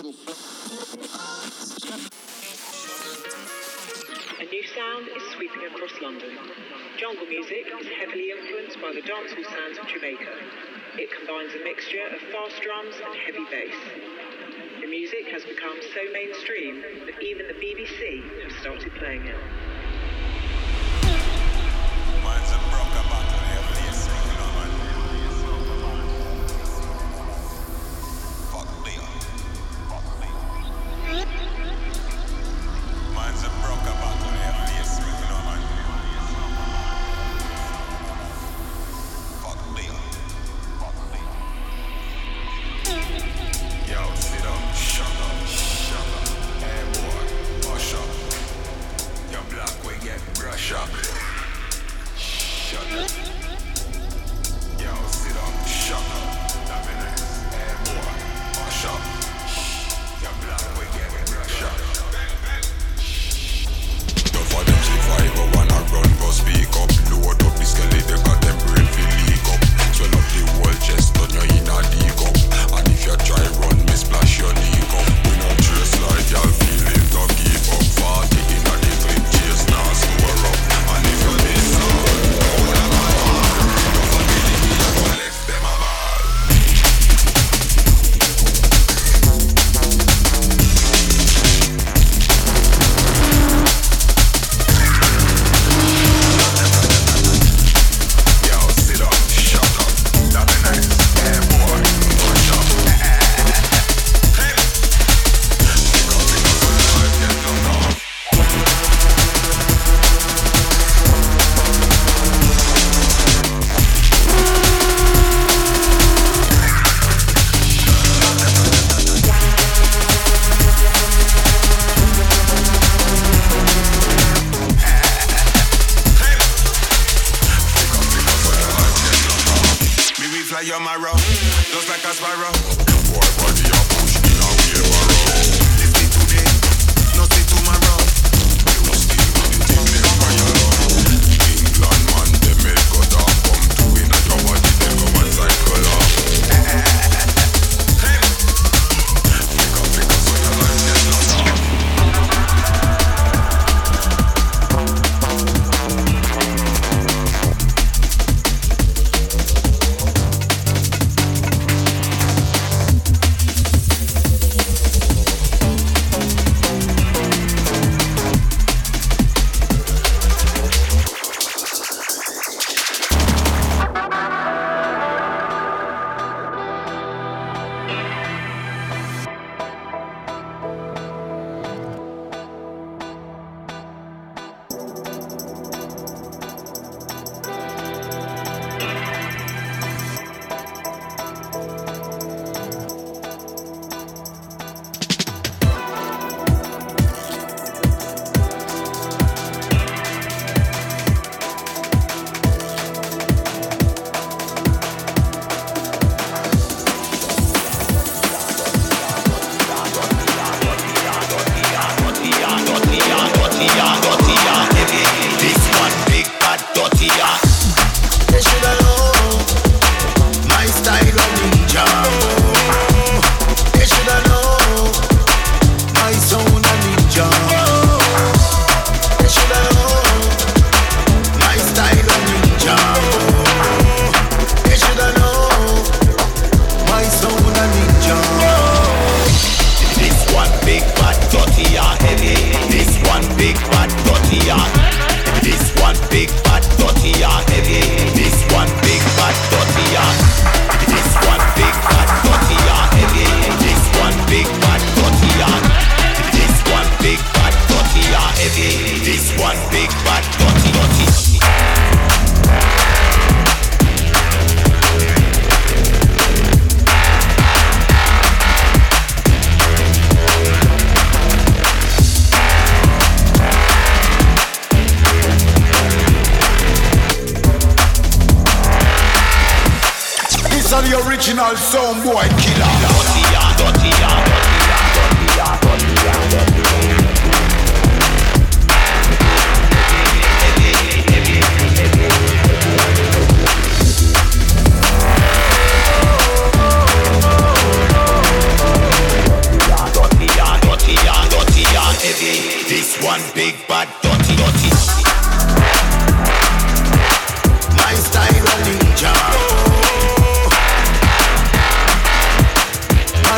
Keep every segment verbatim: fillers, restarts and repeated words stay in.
A new sound is sweeping across London. Jungle music is heavily influenced by the dancehall sounds of Jamaica. It combines a mixture of fast drums and heavy bass. The music has become so mainstream that even the B B C have started playing it.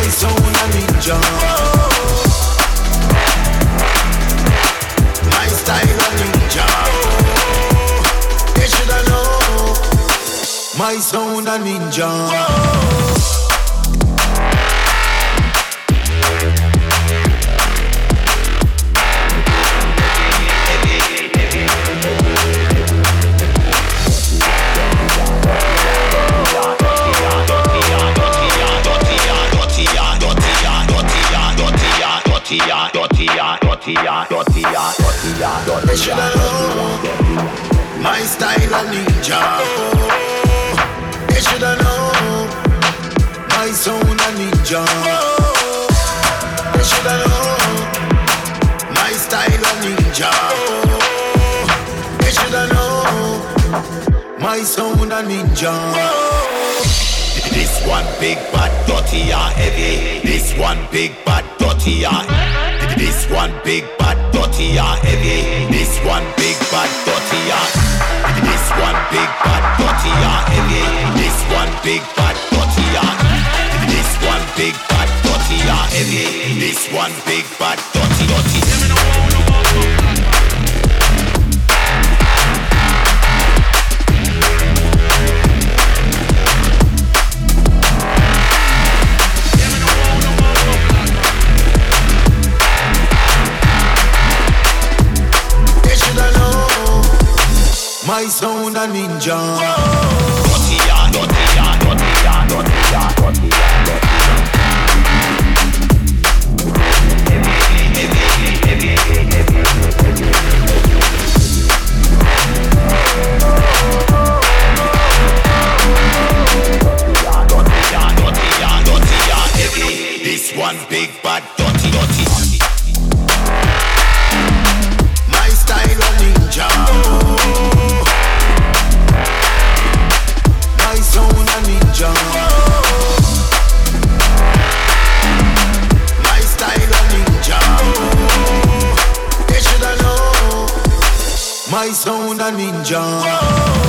fai sono una ninja. My style a ninja. You should have known. My sound a ninja. Whoa. My style a ninja. You shoulda known. My sound a ninja. You shoulda known. My style a ninja. You shoulda known. My sound a ninja. This one big bad dirty and heavy. This one big bad dirty and heavy. This one big bad dirty and heavy. This one big bad dirty and heavy. This one big bad dirty and heavy. This one big bad dirty and heavy. This one big bad dirty and heavy. This one big bad dirty dirty. My sound a ninja. This one big bad dirty dirty. My style a ninja. My style a ninja. You shoulda known. My sound a ninja. Whoa.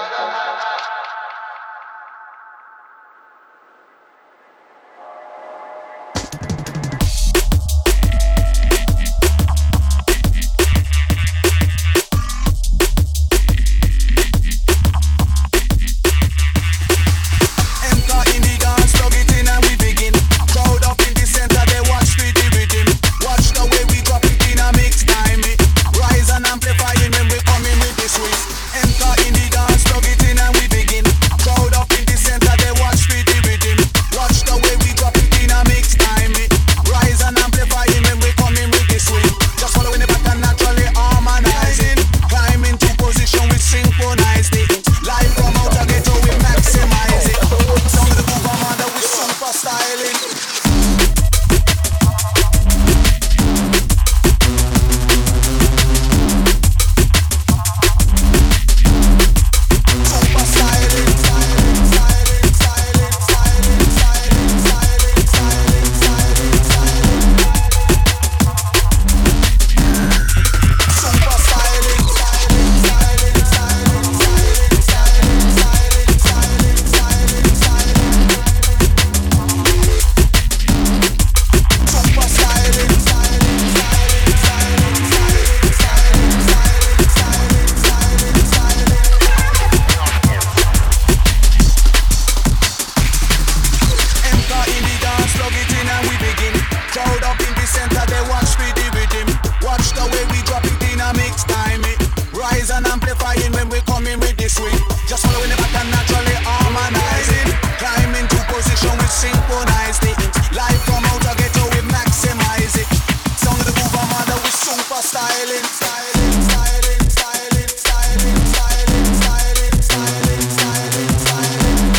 styling, styling, styling, styling, styling, styling, styling, styling, styling, styling,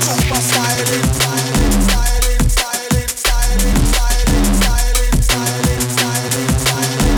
super styling, styling, styling, styling, styling, styling, styling, styling, styling, styling, super styling.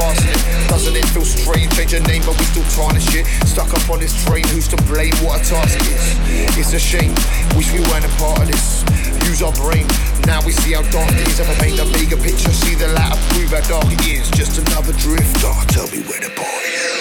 past it. Doesn't it feel strange? Change your name but we still tarnish it. Stuck up on this train, who's to blame? What a task it is. It's a shame, wish we weren't a part of this. Use our brain, now we see how dark it is. Ever paint a bigger picture, see the light and prove how dark it is. Just another drifter, tell me where the bar is.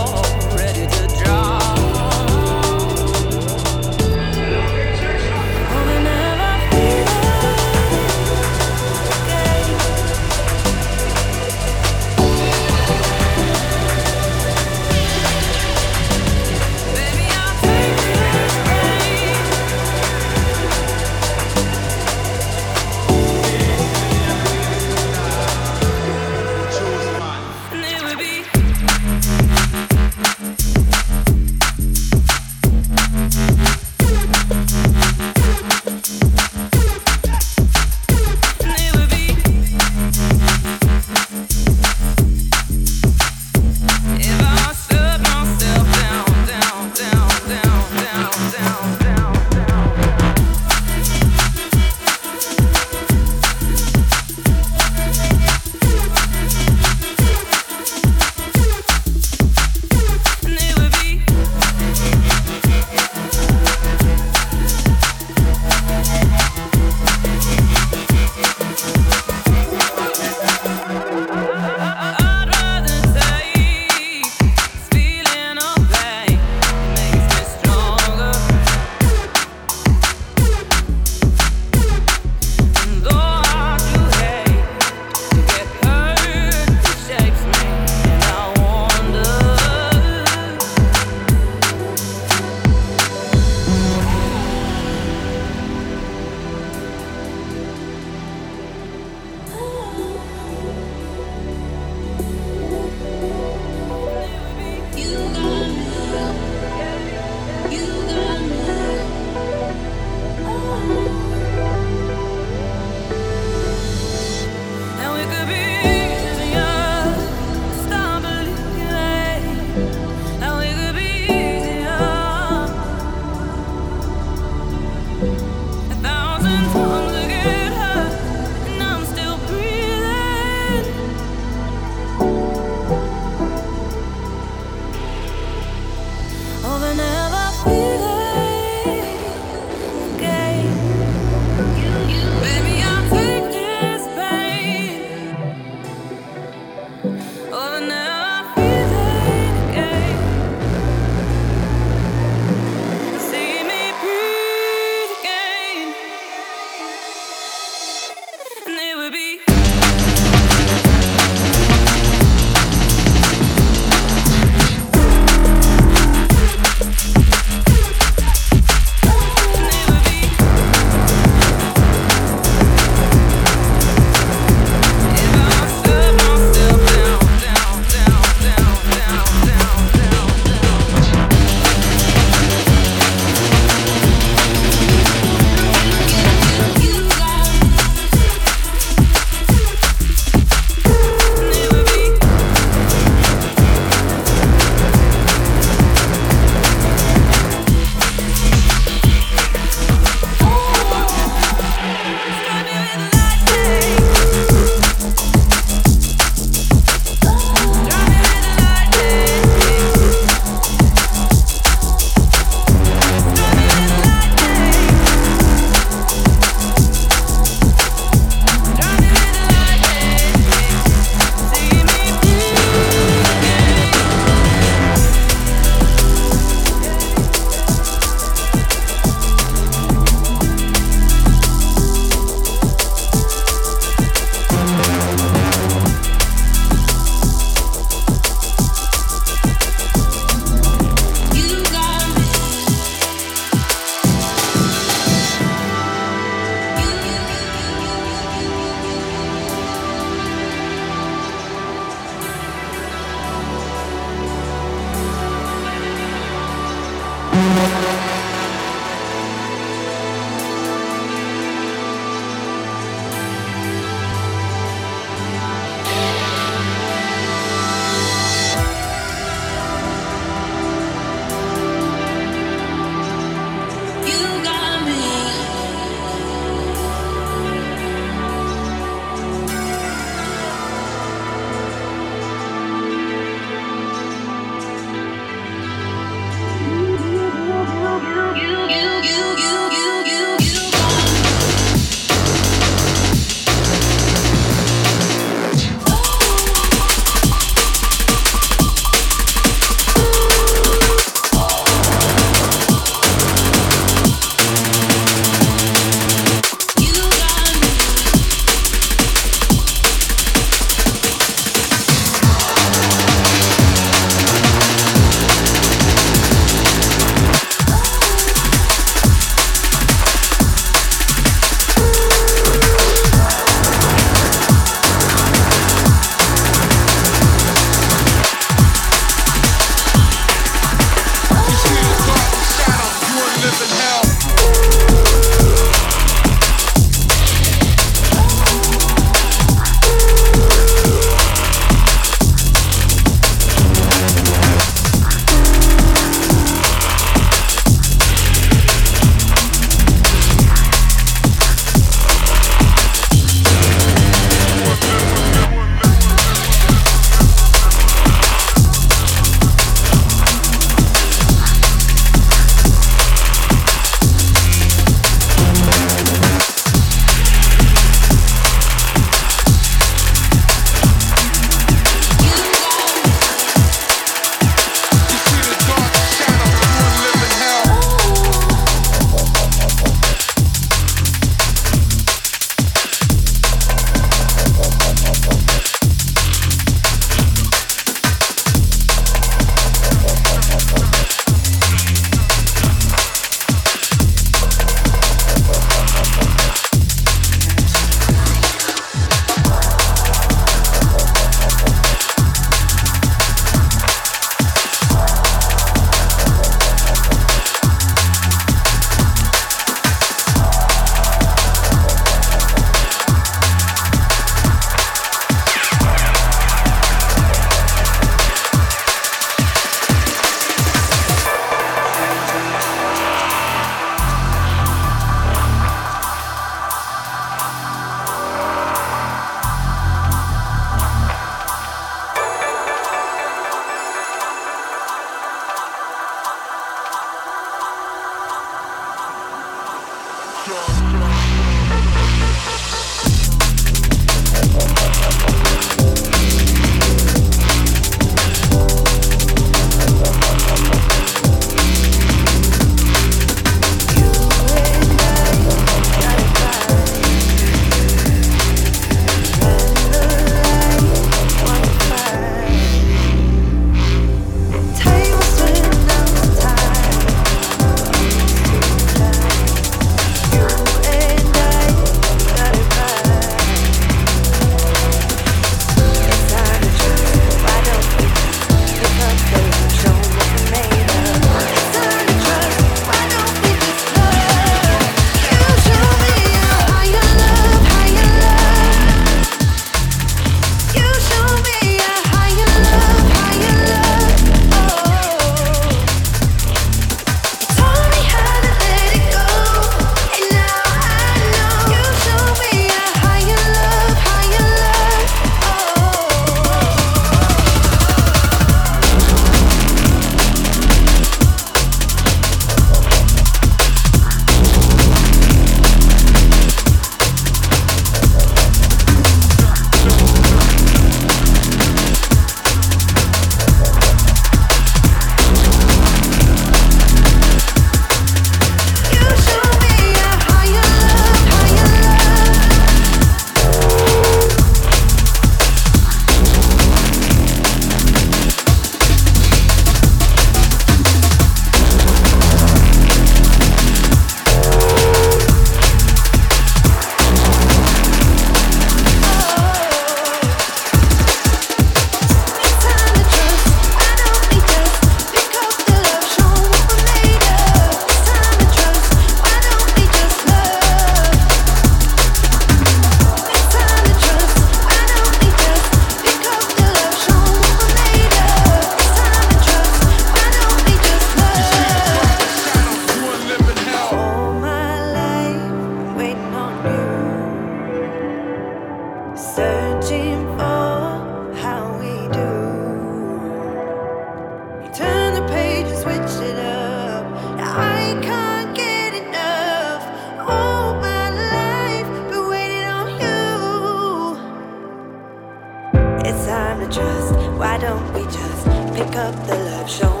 up the love show.